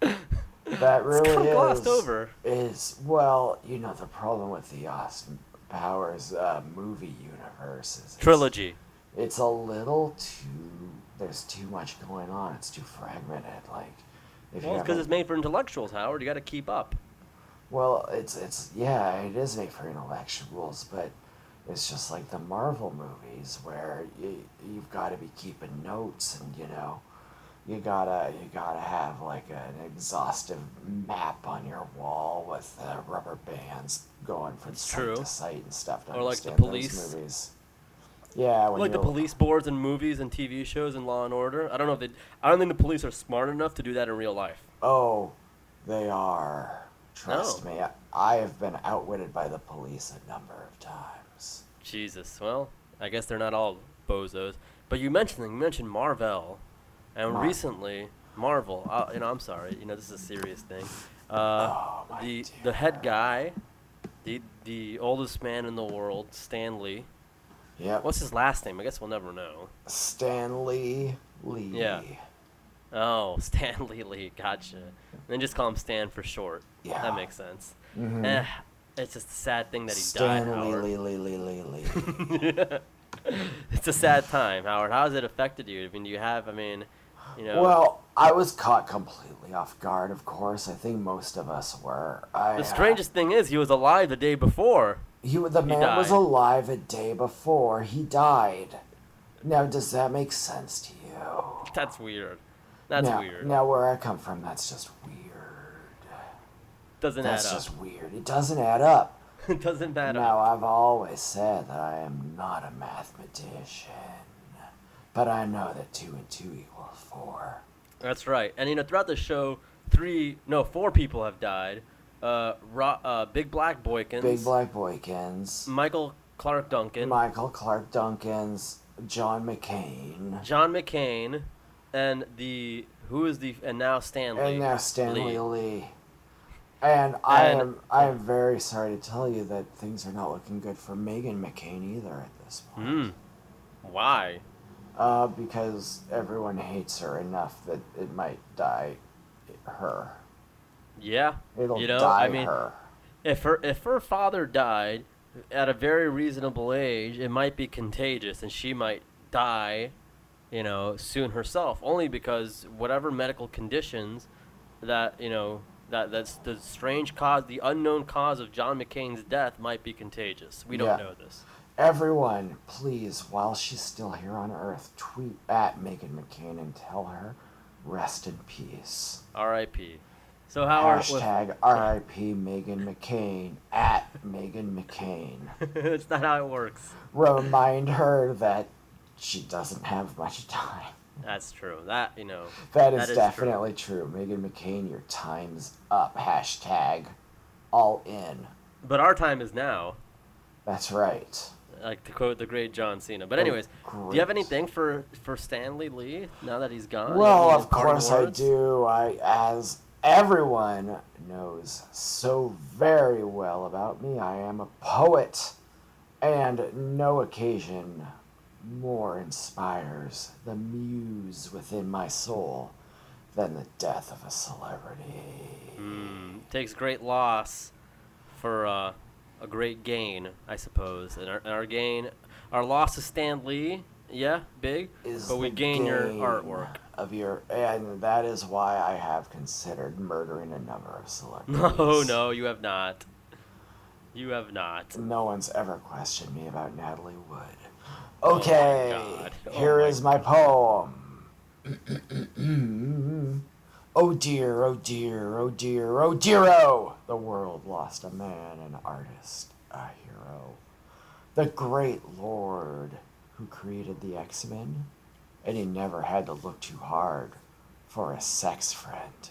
That really it's kind of glossed is, over. Is, well, you know, the problem with the Austin Powers uh, movie universe is... Trilogy. It's a little too... There's too much going on. It's too fragmented. Like, if well, because it's, it's made for intellectuals, Howard. You got to keep up. Well, it's it's yeah, it is made for intellectuals, but it's just like the Marvel movies where you you've got to be keeping notes, and you know, you gotta you gotta have like an exhaustive map on your wall with uh, rubber bands going from it's site true. to site and stuff. To or like the police movies. Yeah, when like the police boards in movies and T V shows and Law and Order. I don't know if they. I don't think the police are smart enough to do that in real life. Oh, they are. Trust no. me, I, I have been outwitted by the police a number of times. Jesus. Well, I guess they're not all bozos. But you mentioned you mentioned Marvel, and Mar- recently Marvel. Uh, you know, I'm sorry. You know, this is a serious thing. Uh, oh, the dear. the head guy, the the oldest man in the world, Stan Lee. Yep. What's his last name? I guess we'll never know. Stanley Lee. Yeah. Oh, Stanley Lee. Gotcha. And then just call him Stan for short. Yeah. That makes sense. Mm-hmm. Eh, it's just a sad thing that he Stan died. Stanley Lee Lee Lee Lee. It's a sad time, Howard. How has it affected you? I mean, do you have, I mean, you know. Well, I was caught completely off guard, of course. I think most of us were. I, the strangest uh, thing is he was alive the day before. He, the man he was alive a day before he died. Now, does that make sense to you? That's weird. That's now, weird. Now, where I come from, that's just weird. Doesn't that's add up. That's just weird. It doesn't add up. It doesn't add now, up. Now, I've always said that I am not a mathematician, but I know that two and two equals four. That's right. And, you know, throughout the show, three, no, four people have died. Uh, Ro- uh, Big Black Boykins. Big Black Boykins. Michael Clark Duncan. Michael Clark Duncans. John McCain. John McCain, and the who is the and now Stanley. And now Stanley Lee. Lee. And, and I am I am very sorry to tell you that things are not looking good for Meghan McCain either at this point. Mm. Why? Uh, because everyone hates her enough that it might die, her. Yeah, It'll you know, I mean, her. if her if her father died at a very reasonable age, it might be contagious, and she might die, you know, soon herself. Only because whatever medical conditions that you know that that's the strange cause, the unknown cause of John McCain's death might be contagious. We don't yeah. know this. Everyone, please, while she's still here on Earth, tweet at Meghan McCain and tell her, rest in peace. R I P So Howard, hashtag R I P Meghan McCain, at Meghan McCain. That's not how it works. Remind her that she doesn't have much time. That's true. That, you know. That is, that is definitely true. true. Meghan McCain, your time's up. Hashtag all in. But our time is now. That's right. Like to quote the great John Cena. But anyways, oh, do you have anything for, for Stanley Lee now that he's gone? Well, of course I do. I, as... Everyone knows so very well about me. I am a poet, and no occasion more inspires the muse within my soul than the death of a celebrity. Mm, takes great loss for uh, a great gain, I suppose. And our, our gain, our loss of Stan Lee, yeah, big, is but we gain, gain your artwork. Of your, and that is why I have considered murdering a number of celebrities. No, no, you have not. You have not. No one's ever questioned me about Natalie Wood. Okay, oh my here oh is my, my poem. Oh dear, oh dear, oh dear, oh dear, oh! The world lost a man, an artist, a hero. The great Lord who created the X-Men. And he never had to look too hard for a sex friend.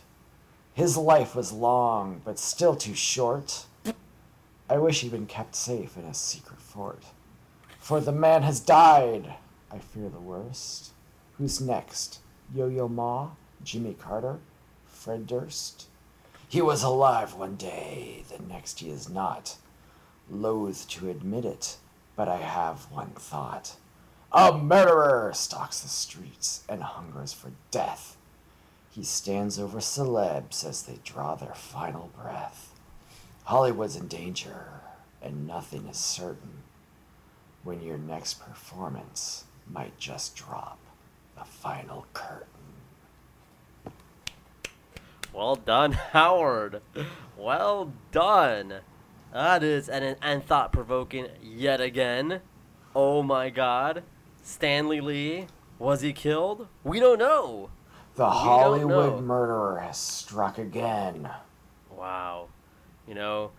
His life was long, but still too short. I wish he'd been kept safe in a secret fort. For the man has died, I fear the worst. Who's next? Yo-Yo Ma? Jimmy Carter? Fred Durst? He was alive one day, the next he is not. Loath to admit it, but I have one thought. A murderer stalks the streets and hungers for death. He stands over celebs as they draw their final breath. Hollywood's in danger, and nothing is certain. When your next performance might just drop the final curtain. Well done, Howard. Well done. That is and and thought-provoking yet again. Oh my God. Stanley Lee, was he killed? We don't know. The we Hollywood murderer has struck again. Wow. You know,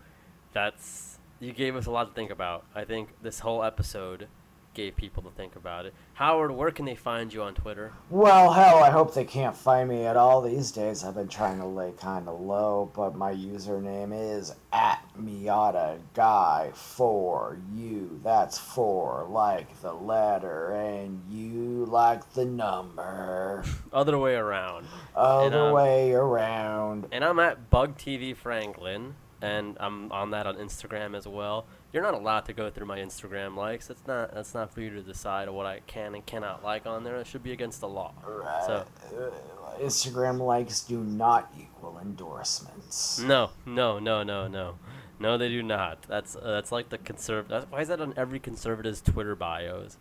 that's you gave us a lot to think about. I think this whole episode gave people to think about it. Howard, where can they find you on Twitter? Well, hell, I hope they can't find me at all these days. I've been trying to lay kind of low, but my username is at Miata Guy for you. That's four like the letter and you like the number. Other way around. Other and, way um, around. And I'm at Bug T V Franklin, and I'm on that on Instagram as well. You're not allowed to go through my Instagram likes. That's not that's not for you to decide what I can and cannot like on there. It should be against the law. Right. So, uh, Instagram likes do not equal endorsements. No, no, no, no, no, no. They do not. That's uh, that's like the conservative. Why is that on every conservative's Twitter bios?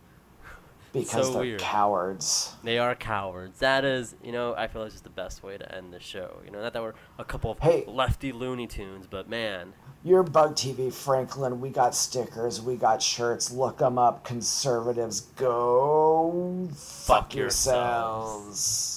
Because so they're weird. Cowards. They are cowards. That is, you know, I feel like it's just the best way to end the show. You know, not that we're a couple of hey, lefty Looney Tunes, but man. You're Bug T V Franklin. We got stickers. We got shirts. Look them up. Conservatives, go fuck, fuck yourselves. yourselves.